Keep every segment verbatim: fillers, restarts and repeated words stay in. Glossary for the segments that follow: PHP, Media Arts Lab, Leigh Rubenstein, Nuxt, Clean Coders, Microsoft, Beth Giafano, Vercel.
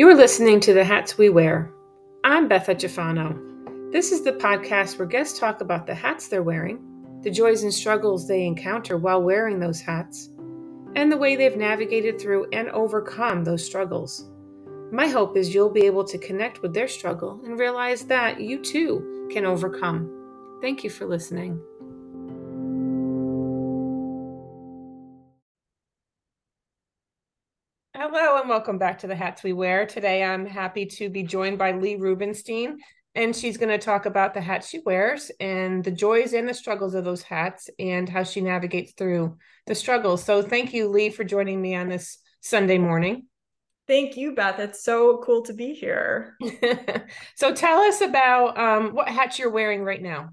You are listening to The Hats We Wear. I'm Beth Giafano. This is the podcast where guests talk about the hats they're wearing, the joys and struggles they encounter while wearing those hats, and the way they've navigated through and overcome those struggles. My hope is you'll be able to connect with their struggle and realize that you too can overcome. Thank you for listening. Hello and welcome back to The Hats We Wear. Today I'm happy to be joined by Leigh Rubenstein, and she's going to talk about the hats she wears and the joys and the struggles of those hats and how she navigates through the struggles. So thank you, Leigh, for joining me on this Sunday morning. Thank you, Beth. It's so cool to be here. So tell us about um, what hats you're wearing right now.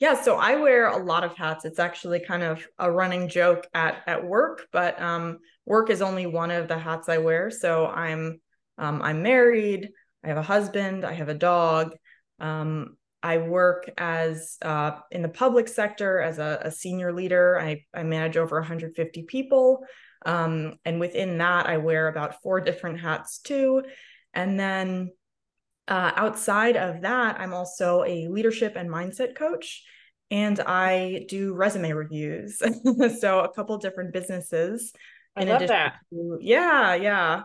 Yeah, so I wear a lot of hats. It's actually kind of a running joke at at work, but um, work is only one of the hats I wear. So I'm um, I'm married. I have a husband. I have a dog. Um, I work as uh, in the public sector as a, a senior leader. I I manage over one hundred fifty people, um, and within that, I wear about four different hats too, and then. Uh, outside of that, I'm also a leadership and mindset coach, and I do resume reviews. So a couple different businesses. I in love addition that. To, yeah, yeah.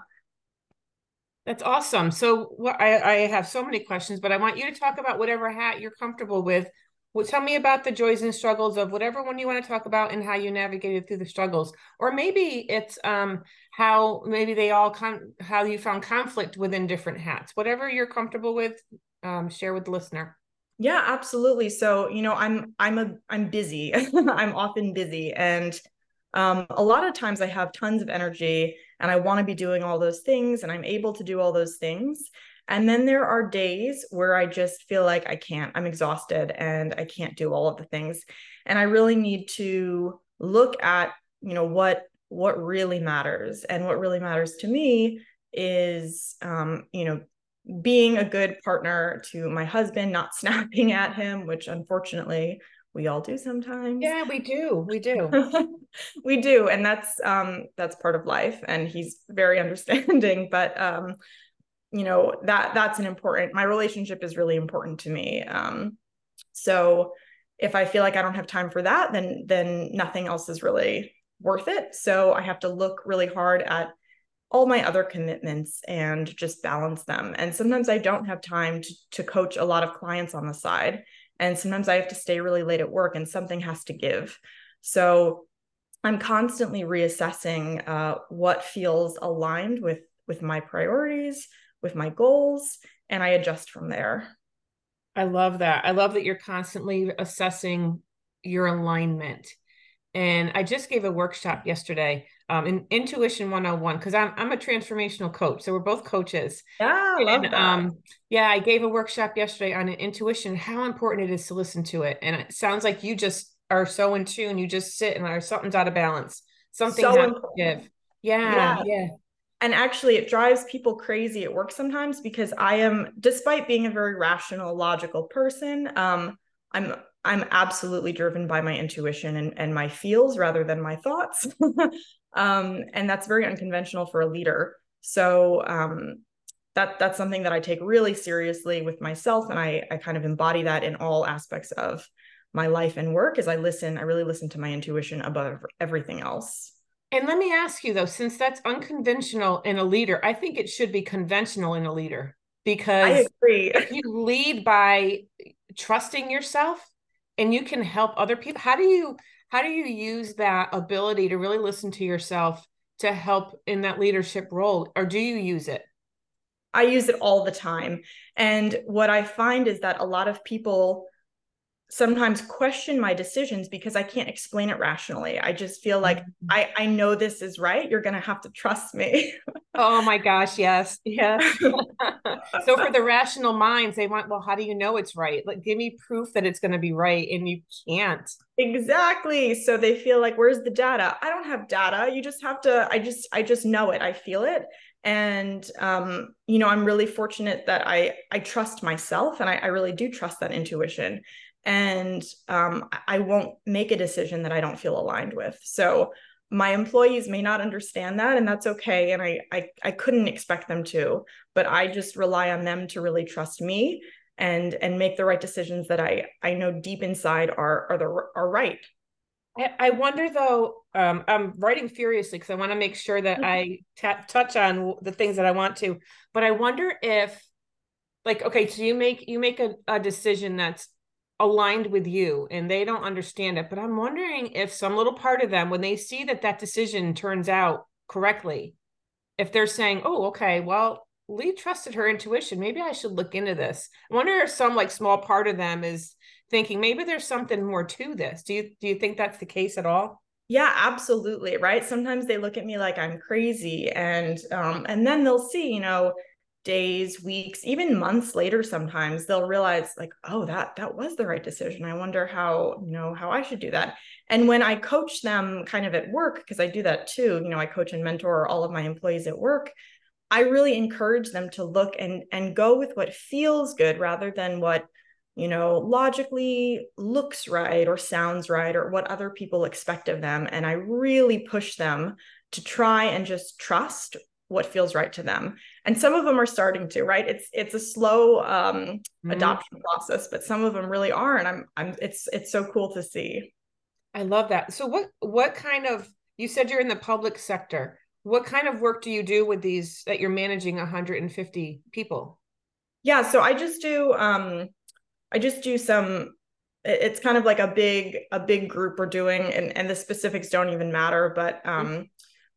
That's awesome. So well, I, I have so many questions, but I want you to talk about whatever hat you're comfortable with. Well, tell me about the joys and struggles of whatever one you want to talk about and how you navigated through the struggles. Or maybe it's um, how maybe they all con- how you found conflict within different hats. Whatever you're comfortable with, um, share with the listener. Yeah, absolutely. So, you know, I'm I'm a I'm busy. I'm often busy, and um, a lot of times I have tons of energy and I want to be doing all those things, and I'm able to do all those things. And then there are days where I just feel like I can't, I'm exhausted and I can't do all of the things. And I really need to look at, you know, what, what really matters. And what really matters to me is, um, you know, being a good partner to my husband, not snapping at him, which unfortunately we all do sometimes. Yeah, we do. We do. we do. And that's, um, that's part of life. And he's very understanding, but, um, you know, that that's an important, my relationship is really important to me. Um, so if I feel like I don't have time for that, then, then nothing else is really worth it. So I have to look really hard at all my other commitments and just balance them. And sometimes I don't have time to, to coach a lot of clients on the side. And sometimes I have to stay really late at work, and something has to give. So I'm constantly reassessing uh, what feels aligned with, with my priorities, with my goals, and I adjust from there. I love that. I love that you're constantly assessing your alignment. And I just gave a workshop yesterday um, in Intuition one oh one, because I'm I'm a transformational coach. So we're both coaches. Yeah, I love and, that. Um, yeah, I gave a workshop yesterday on intuition, how important it is to listen to it. And it sounds like you just are so in tune. You just sit and are something's out of balance. Something so has to give. Yeah, yeah. yeah. And actually it drives people crazy at work sometimes, because I am, despite being a very rational, logical person, um, I'm, I'm absolutely driven by my intuition and, and my feels rather than my thoughts. um, and that's very unconventional for a leader. So, um, that, that's something that I take really seriously with myself. And I, I kind of embody that in all aspects of my life and work, as I listen, I really listen to my intuition above everything else. And let me ask you though, since that's unconventional in a leader, I think it should be conventional in a leader, because I agree. You lead by trusting yourself and you can help other people. How do you, how do you use that ability to really listen to yourself to help in that leadership role? Or do you use it? I use it all the time. And what I find is that a lot of people sometimes question my decisions because I can't explain it rationally. I just feel like mm-hmm. I, I know this is right. You're going to have to trust me. Oh my gosh. Yes. Yes. So for the rational minds, they want, well, how do you know it's right? Like, give me proof that it's going to be right. And you can't. Exactly. So they feel like, where's the data? I don't have data. You just have to, I just, I just know it. I feel it. And, um, you know, I'm really fortunate that I, I trust myself, and I, I really do trust that intuition. And um, I won't make a decision that I don't feel aligned with. So My employees may not understand that, and that's okay. And I, I, I couldn't expect them to, but I just rely on them to really trust me and, and make the right decisions that I, I know deep inside are, are the, are right. I wonder though, um, I'm writing furiously because I want to make sure that mm-hmm. I t- touch on the things that I want to, but I wonder if like, okay, so you make, you make a, a decision that's aligned with you and they don't understand it, but I'm wondering if some little part of them, when they see that that decision turns out correctly, if they're saying, oh, okay, well, Leigh trusted her intuition. Maybe I should look into this. I wonder if some like small part of them is thinking maybe there's something more to this. Do you, do you think that's the case at all? Yeah, absolutely. Right. Sometimes they look at me like I'm crazy and, um, and then they'll see, you know, days, weeks, even months later, sometimes they'll realize like, oh, that, that was the right decision. I wonder how, you know, how I should do that. And when I coach them kind of at work, because I do that too, you know, I coach and mentor all of my employees at work. I really encourage them to look and, and go with what feels good rather than what, you know, logically looks right or sounds right or what other people expect of them. And I really push them to try and just trust what feels right to them. And some of them are starting to, right? It's, it's a slow um, mm-hmm. adoption process, but some of them really are. And I'm, I'm, it's, it's so cool to see. I love that. So what, what kind of, you said you're in the public sector. What kind of work do you do with these that you're managing one hundred fifty people? Yeah. So I just do, um, I just do some, it's kind of like a big, a big group we're doing and, and the specifics don't even matter, but, um, mm-hmm.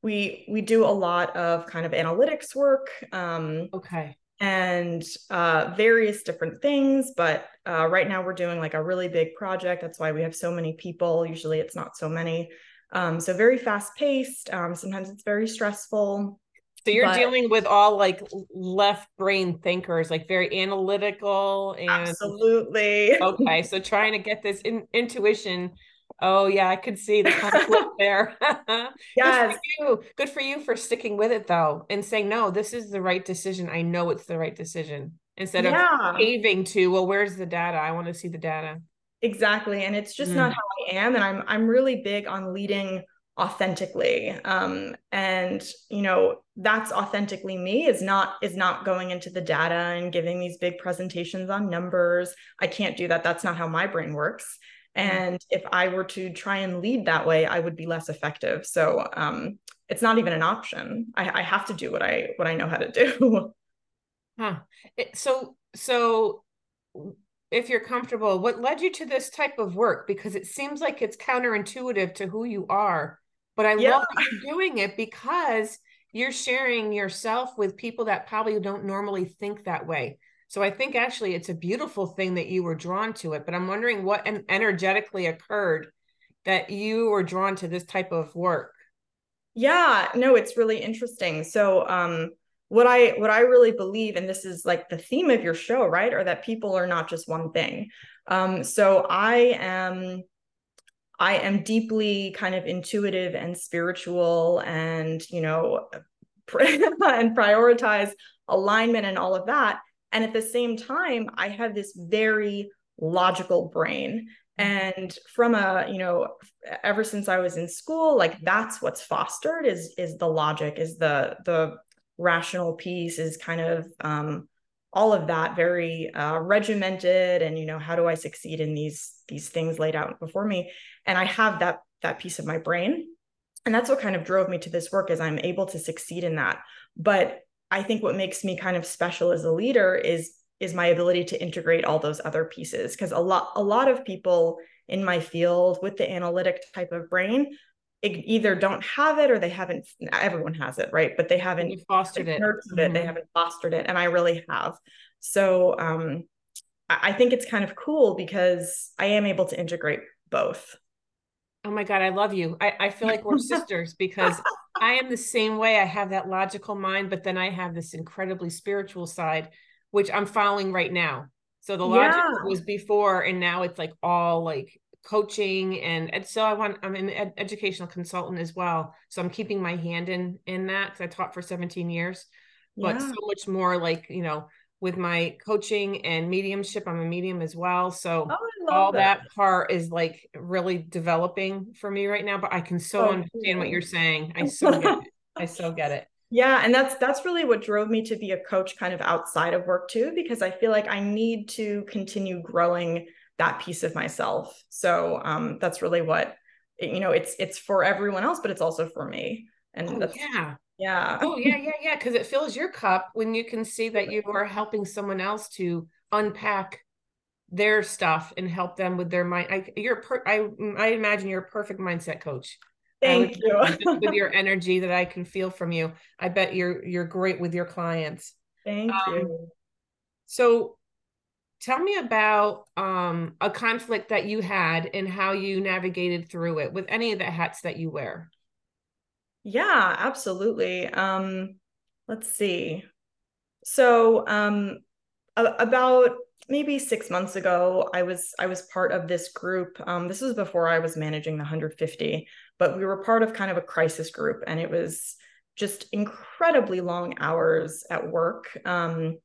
We we do a lot of kind of analytics work, um, okay, and uh, various different things. But uh, right now we're doing like a really big project. That's why we have so many people. Usually it's not so many. Um, so very fast paced. Um, sometimes it's very stressful. So you're but... dealing with all like left brain thinkers, like very analytical. And... Absolutely. Okay, so trying to get this in- intuition. Oh yeah, I could see the conflict there. Yes. Good for you. Good for you for sticking with it though and saying, no, this is the right decision. I know it's the right decision. Instead yeah. of caving to, well, where's the data? I want to see the data. Exactly. And it's just mm. not how I am. And I'm I'm really big on leading authentically. Um, and you know, that's authentically me is not is not going into the data and giving these big presentations on numbers. I can't do that. That's not how my brain works. And if I were to try and lead that way, I would be less effective. So um, it's not even an option. I, I have to do what I what I know how to do. Huh. It, so so if you're comfortable, what led you to this type of work? Because it seems like it's counterintuitive to who you are. But I yeah. love that you're doing it because you're sharing yourself with people that probably don't normally think that way. So I think actually it's a beautiful thing that you were drawn to it, but I'm wondering what energetically occurred that you were drawn to this type of work. Yeah, no, it's really interesting. So um, what I what I really believe, and this is like the theme of your show, right? Or that people are not just one thing. Um, so I am I am deeply kind of intuitive and spiritual and, you know, and prioritize alignment and all of that. And at the same time, I have this very logical brain. And from a, you know, ever since I was in school, like that's what's fostered is, is the logic, is the, the rational piece is kind of um, all of that very uh, regimented. And, you know, how do I succeed in these, these things laid out before me? And I have that, that piece of my brain. And that's what kind of drove me to this work is I'm able to succeed in that. But I think what makes me kind of special as a leader is, is my ability to integrate all those other pieces. Because a lot, a lot of people in my field with the analytic type of brain it, either don't have it or they haven't, everyone has it, right? But they haven't you fostered it. Mm-hmm. it. They haven't fostered it. And I really have. So um, I think it's kind of cool because I am able to integrate both. Oh my God, I love you. I, I feel like we're sisters because I am the same way. I have that logical mind, but then I have this incredibly spiritual side, which I'm following right now. So the logic yeah. was before, and now it's like all like coaching. And, and so I want, I'm an ed- educational consultant as well. So I'm keeping my hand in, in that because I taught for seventeen years, but yeah. so much more like, you know, with my coaching and mediumship. I'm a medium as well. So oh, all that. that part is like really developing for me right now, but I can so oh, understand what you're saying. I so get it. I so get it. Yeah. And that's, that's really what drove me to be a coach kind of outside of work too, because I feel like I need to continue growing that piece of myself. So um, that's really what, you know, it's, it's for everyone else, but it's also for me. And oh, that's, yeah. Yeah. Oh yeah. Yeah. Yeah. Cause it fills your cup when you can see that you are helping someone else to unpack their stuff and help them with their mind. I, you're, per- I, I imagine you're a perfect mindset coach. Thank you. With your energy that I can feel from you. I bet you're, you're great with your clients. Thank um, you. So tell me about um, a conflict that you had and how you navigated through it with any of the hats that you wear. Yeah, absolutely. Um, let's see. So, um, a- about maybe six months ago, I was, I was part of this group. Um, this was before I was managing the one hundred fifty, but we were part of kind of a crisis group, and it was just incredibly long hours at work. Um,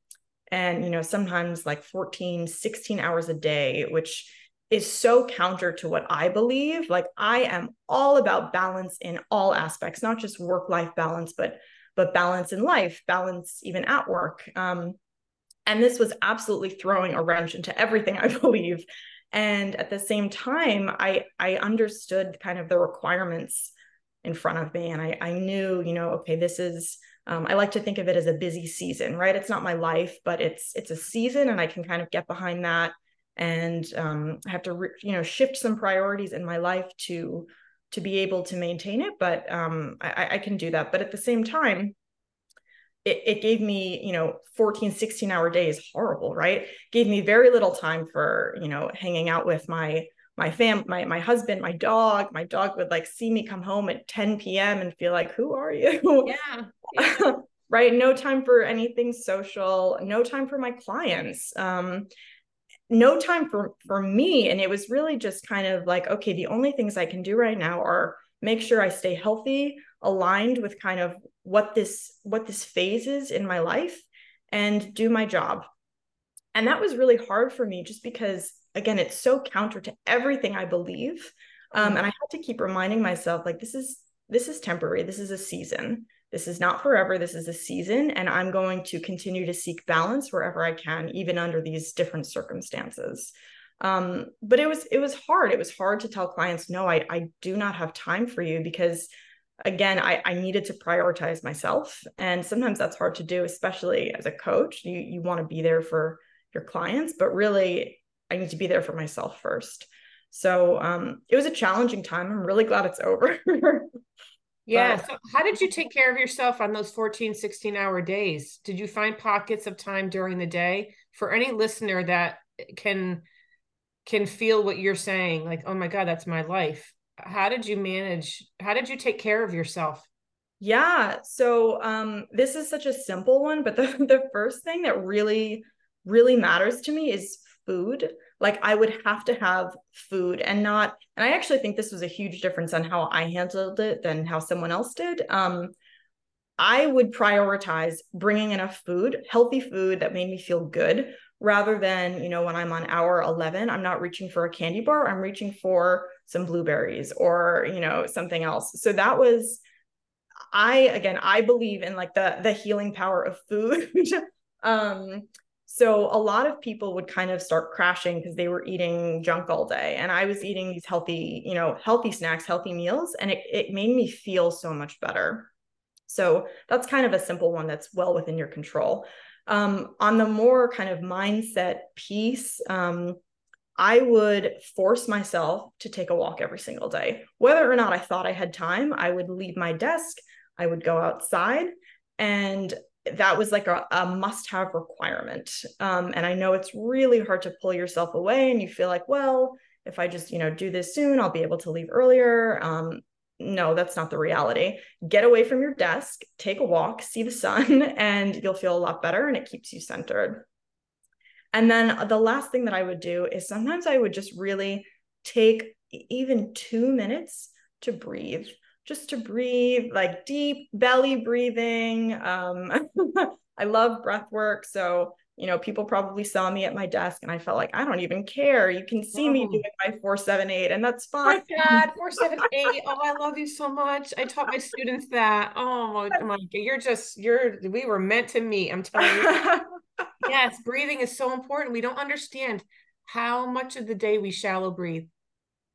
and, you know, sometimes like fourteen, sixteen hours a day, which is so counter to what I believe. Like, I am all about balance in all aspects, not just work-life balance, but, but balance in life, balance even at work. Um, and this was absolutely throwing a wrench into everything I believe. And at the same time, I, I understood kind of the requirements in front of me. And I, I knew, you know, okay, this is, um, I like to think of it as a busy season, right? It's not my life, but it's, it's a season, and I can kind of get behind that. And um, I have to, re- you know, shift some priorities in my life to to be able to maintain it. But um, I, I can do that. But at the same time, it, it gave me, you know, fourteen, sixteen hour days, horrible, right? Gave me very little time for, you know, hanging out with my my fam, my my husband, my dog. My dog would like see me come home at ten p.m. and feel like, who are you? Yeah. yeah. Right. No time for anything social. No time for my clients. Um, no time for, for me. And it was really just kind of like, okay, the only things I can do right now are make sure I stay healthy, aligned with kind of what this, what this phase is in my life, and do my job. And that was really hard for me just because, again, it's so counter to everything I believe. Um, and I had to keep reminding myself, like, this is, this is temporary. This is a season. This is not forever. This is a season. And I'm going to continue to seek balance wherever I can, even under these different circumstances. Um, but it was, it was hard. It was hard to tell clients, no, I, I do not have time for you, because again, I, I needed to prioritize myself. And sometimes that's hard to do, especially as a coach. You, you want to be there for your clients, but really I need to be there for myself first. So um, it was a challenging time. I'm really glad it's over. Yeah. But, so how did you take care of yourself on those fourteen, sixteen hour days? Did you find pockets of time during the day? For any listener that can, can feel what you're saying, like, oh my God, that's my life. How did you manage? How did you take care of yourself? Yeah. So um, this is such a simple one, but the, the first thing that really, really matters to me is food. Like, I would have to have food, and not, and I actually think this was a huge difference on how I handled it than how someone else did. Um, I would prioritize bringing enough food, healthy food that made me feel good, rather than, you know, when I'm on hour eleven, I'm not reaching for a candy bar, I'm reaching for some blueberries or, you know, something else. So that was, I, again, I believe in like the, the healing power of food. um, So a lot of people would kind of start crashing because they were eating junk all day. And I was eating these healthy, you know, healthy snacks, healthy meals, and it, it made me feel so much better. So that's kind of a simple one that's well within your control. Um, on the more kind of mindset piece, um, I would force myself to take a walk every single day. Whether or not I thought I had time, I would leave my desk, I would go outside, and that was like a, a must-have requirement. Um, and I know it's really hard to pull yourself away, and you feel like, well, if I just, you know, do this soon, I'll be able to leave earlier. Um, no, that's not the reality. Get away from your desk, take a walk, see the sun, and you'll feel a lot better, and it keeps you centered. And then the last thing that I would do is sometimes I would just really take even two minutes to breathe. Just to breathe, like deep belly breathing. Um, I love breath work. So You know, people probably saw me at my desk and I felt like, I don't even care. You can see oh. me doing my four seven eight and that's fine. My God, four seven eight. Oh, I love you so much. I taught my students that. Oh, my, you're just, you're, we were meant to meet. I'm telling you. Yes, breathing is so important. We don't understand how much of the day we shallow breathe.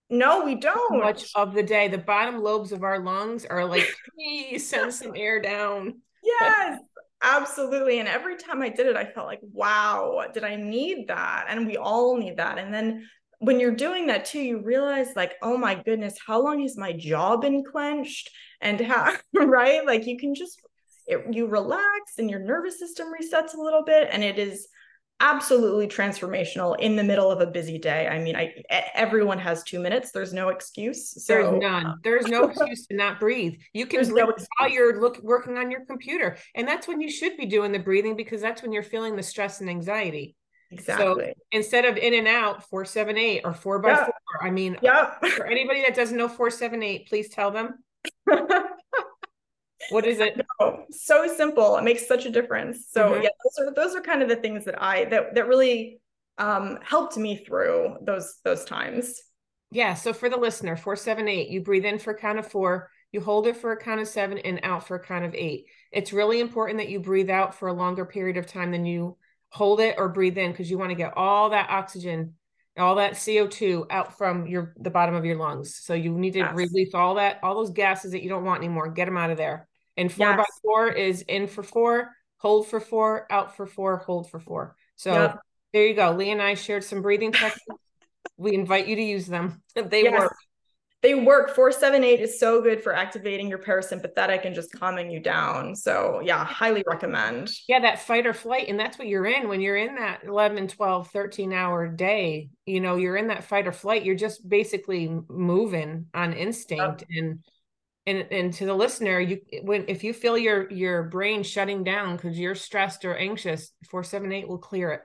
No, we don't. How much of the day. The bottom lobes of our lungs are like, please send some air down. Yes. Absolutely. And every time I did it, I felt like, wow, did I need that? And we all need that. And then when you're doing that too, you realize like, oh my goodness, how long has my jaw been clenched? And how, right? Like you can just, it, you relax and your nervous system resets a little bit. And it is absolutely transformational in the middle of a busy day. I mean, I, everyone has two minutes. There's no excuse. So. There's none. There's no excuse to not breathe. You can breathe while you're look, working on your computer. And that's when you should be doing the breathing, because that's when you're feeling the stress and anxiety. Exactly. So instead of in and out, four, seven, eight, or four by yep. four. I mean, yep. for anybody that doesn't know four, seven, eight, please tell them. What is it? No, so simple. It makes such a difference. So mm-hmm. yeah, those are, those are kind of the things that I, that, that really um, helped me through those, those times. Yeah. So for the listener, four, seven, eight, you breathe in for a count of four, you hold it for a count of seven and out for a count of eight. It's really important that you breathe out for a longer period of time than you hold it or breathe in, because you want to get all that oxygen, all that C O two out from your, the bottom of your lungs. So you need to yes. release all that, all those gases that you don't want anymore, get them out of there. And four yes. by four is in for four, hold for four, out for four, hold for four. So yep. there you go. Leigh and I shared some breathing techniques. We invite you to use them. They yes. work. They work. Four, seven, eight is so good for activating your parasympathetic and just calming you down. So yeah, highly recommend. Yeah. That fight or flight. And that's what you're in when you're in that eleven, twelve, thirteen hour day, you know, you're in that fight or flight. You're just basically moving on instinct yep. and And, and to the listener, you when if you feel your your brain shutting down because you're stressed or anxious, four seven eight will clear it,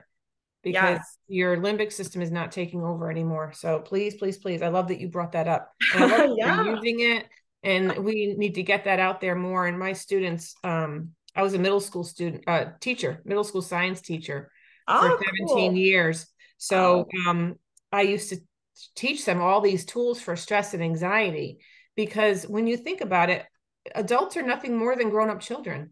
because yes. your limbic system is not taking over anymore. So please, please, please. I love that you brought that up. And I love that yeah. you're using it. And we need to get that out there more. And my students, um, I was a middle school student, uh, teacher, middle school science teacher oh, for seventeen cool. years. So oh. um, I used to teach them all these tools for stress and anxiety. Because when you think about it, adults are nothing more than grown-up children.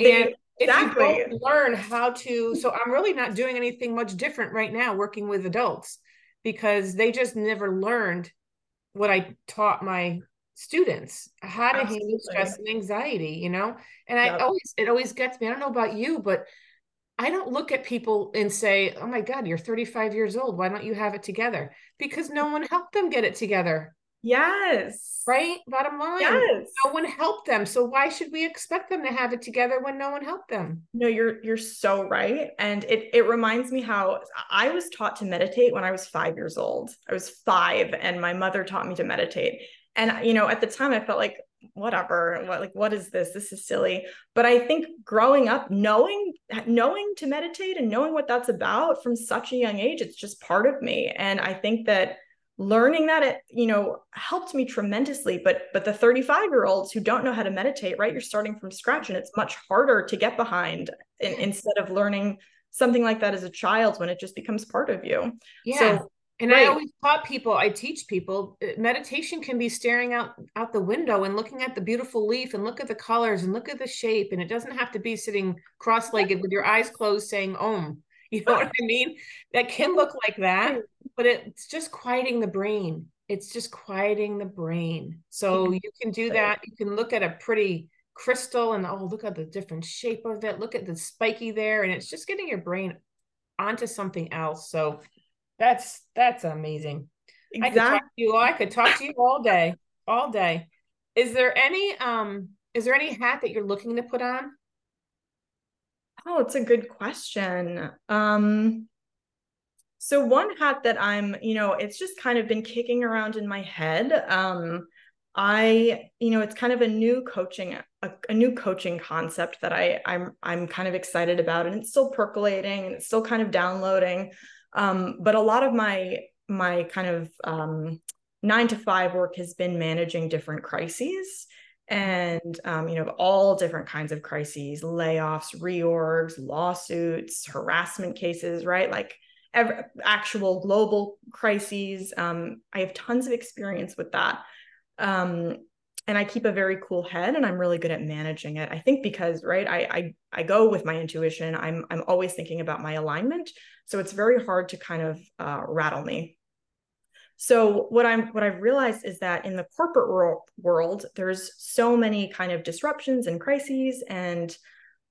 And exactly. if you don't learn how to, so I'm really not doing anything much different right now working with adults, because they just never learned what I taught my students, how to Absolutely. handle stress and anxiety, you know? And I yep. always, it always gets me, I don't know about you, but I don't look at people and say, oh my God, you're thirty-five years old. Why don't you have it together? Because no one helped them get it together. Yes. Right? Bottom line. Yes. No one helped them. So why should we expect them to have it together when no one helped them? No, you're you're so right. And it it reminds me how I was taught to meditate when I was five years old. I was five and my mother taught me to meditate. And you know, at the time I felt like whatever, what like what is this? This is silly. But I think growing up, knowing knowing to meditate and knowing what that's about from such a young age, it's just part of me. And I think that learning that, it, you know, helped me tremendously, but, but the thirty-five year olds who don't know how to meditate, right? You're starting from scratch and it's much harder to get behind in, instead of learning something like that as a child, when it just becomes part of you. Yeah. So, and right. I always taught people, I teach people, meditation can be staring out, out the window and looking at the beautiful leaf and look at the colors and look at the shape. And it doesn't have to be sitting cross-legged with your eyes closed saying, Om. You know what I mean? That can look like that, but it's just quieting the brain. It's just quieting the brain. So you can do that. You can look at a pretty crystal and, oh, look at the different shape of it. Look at the spiky there. And it's just getting your brain onto something else. So that's, that's amazing. Exactly. I could talk to you, I could talk to you all day, all day. Is there any, um, is there any hat that you're looking to put on? Oh, it's a good question. Um, so one hat that I'm, you know, it's just kind of been kicking around in my head. Um, I, you know, it's kind of a new coaching, a, a new coaching concept that I, I'm, I'm kind of excited about, and it's still percolating and it's still kind of downloading. Um, but a lot of my, my kind of um, nine to five work has been managing different crises. And, um, you know, all different kinds of crises, layoffs, reorgs, lawsuits, harassment cases, right? Like every, actual global crises. Um, I have tons of experience with that. Um, and I keep a very cool head and I'm really good at managing it. I think because, right, I, I, I go with my intuition. I'm, I'm always thinking about my alignment. So it's very hard to kind of uh, rattle me. So what I'm, what I've realized is that in the corporate world, there's so many kind of disruptions and crises, and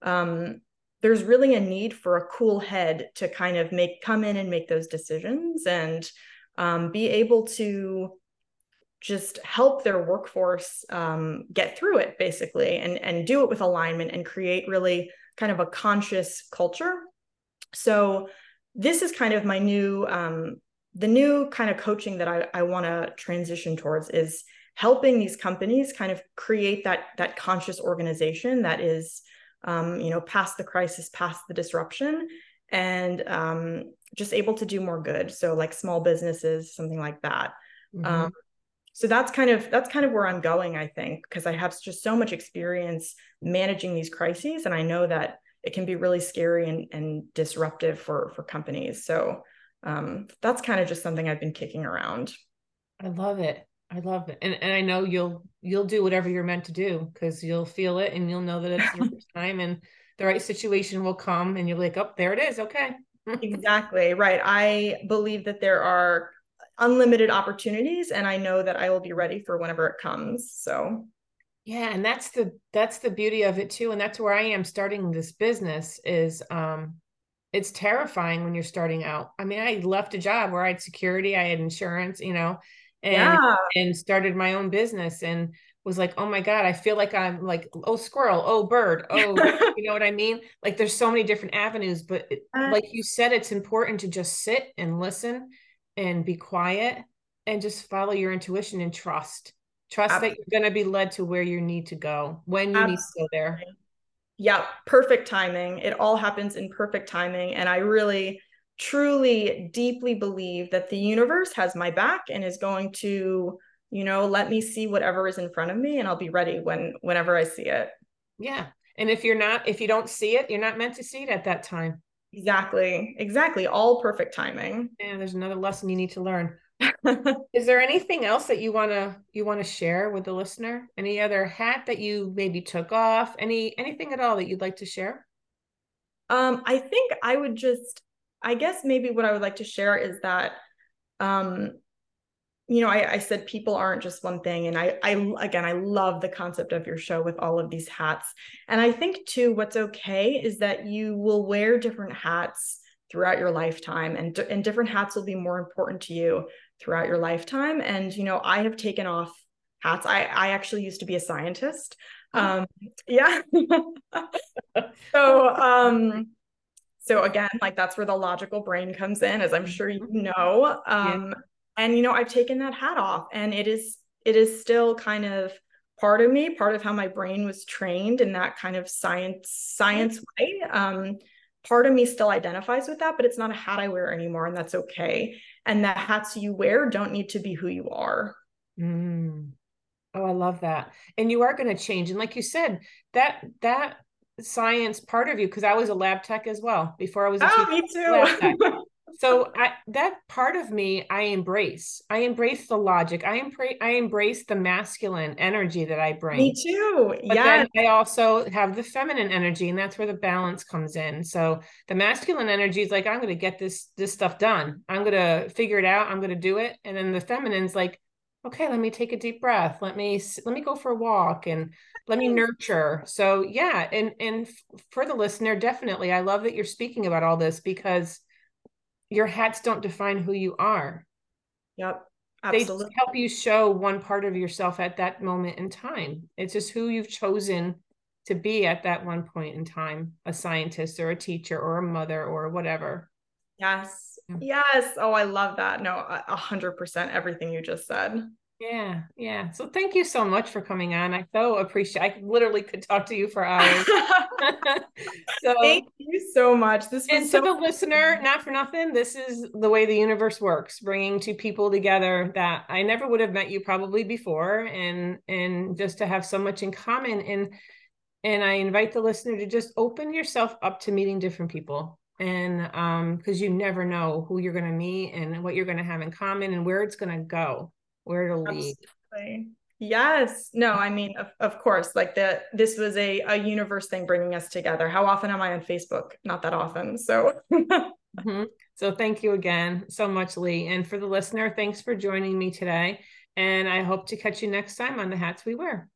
um, there's really a need for a cool head to kind of make, come in and make those decisions and um, be able to just help their workforce um, get through it basically, and, and do it with alignment and create really kind of a conscious culture. So this is kind of my new, um, the new kind of coaching that I, I want to transition towards, is helping these companies kind of create that, that conscious organization that is, um, you know, past the crisis, past the disruption, and um, just able to do more good. So like small businesses, something like that. Mm-hmm. Um, so that's kind of, that's kind of where I'm going, I think, because I have just so much experience managing these crises. And I know that it can be really scary and, and disruptive for, for companies. So Um, that's kind of just something I've been kicking around. I love it. I love it. And and I know you'll, you'll do whatever you're meant to do, because you'll feel it and you'll know that it's your time and the right situation will come and you'll be like, oh, there it is. Okay. Exactly. Right. I believe that there are unlimited opportunities, and I know that I will be ready for whenever it comes. So. Yeah. And that's the, that's the beauty of it too. And that's where I am starting this business is, um, it's terrifying when you're starting out. I mean, I left a job where I had security, I had insurance, you know, and, yeah. and started my own business, and was like, oh my God, I feel like I'm like, oh, squirrel, oh, bird, oh, you know what I mean? Like there's so many different avenues, but it, like you said, it's important to just sit and listen and be quiet and just follow your intuition and trust, trust Absolutely. That you're going to be led to where you need to go when you Absolutely. Need to go there. Yeah. Perfect timing. It all happens in perfect timing. And I really, truly, deeply believe that the universe has my back and is going to, you know, let me see whatever is in front of me, and I'll be ready when, whenever I see it. Yeah. And if you're not, if you don't see it, you're not meant to see it at that time. Exactly. Exactly. All perfect timing. And there's another lesson you need to learn. Is there anything else that you want to you want to share with the listener? Any other hat that you maybe took off? Any anything at all that you'd like to share? Um, I think I would just, I guess maybe what I would like to share is that, um, you know, I, I said people aren't just one thing. And I, I, again, I love the concept of your show with all of these hats. And I think too, what's okay is that you will wear different hats throughout your lifetime, and, and different hats will be more important to you throughout your lifetime. And, you know, I have taken off hats. I, I actually used to be a scientist. Um, yeah. so, um, so again, like that's where the logical brain comes in, as I'm sure you know. Um, yeah. And, you know, I've taken that hat off, and it is, it is still kind of part of me, part of how my brain was trained in that kind of science, science way. Um, part of me still identifies with that, but it's not a hat I wear anymore, and that's okay. And the hats you wear don't need to be who you are. Mm. Oh, I love that. And you are going to change. And like you said, that, that science part of you, cause I was a lab tech as well before I was a oh, me too. So I, that part of me, I embrace, I embrace the logic. I embrace, I embrace the masculine energy that I bring. Me too. But yes. Then I also have the feminine energy, and that's where the balance comes in. So the masculine energy is like, I'm going to get this, this stuff done. I'm going to figure it out. I'm going to do it. And then the feminine's like, okay, let me take a deep breath. Let me, let me go for a walk and let me nurture. So yeah. And, and for the listener, definitely, I love that you're speaking about all this, because your hats don't define who you are. Yep. Absolutely. They help you show one part of yourself at that moment in time. It's just who you've chosen to be at that one point in time, a scientist or a teacher or a mother or whatever. Yes. Yes. Oh, I love that. No, a hundred percent everything you just said. Yeah, yeah. So thank you so much for coming on. I so appreciate I literally could talk to you for hours. So thank you so much. This was and so to the listener, not for nothing, this is the way the universe works, bringing two people together that I never would have met you probably before, and and just to have so much in common. And and I invite the listener to just open yourself up to meeting different people. And um, because you never know who you're going to meet and what you're going to have in common and where it's going to go, where it'll lead. Absolutely. Yes. No, I mean, of, of course, like the, this was a, a universe thing bringing us together. How often am I on Facebook? Not that often. So. Mm-hmm. So thank you again so much, Leigh. And for the listener, thanks for joining me today. And I hope to catch you next time on The Hats We Wear.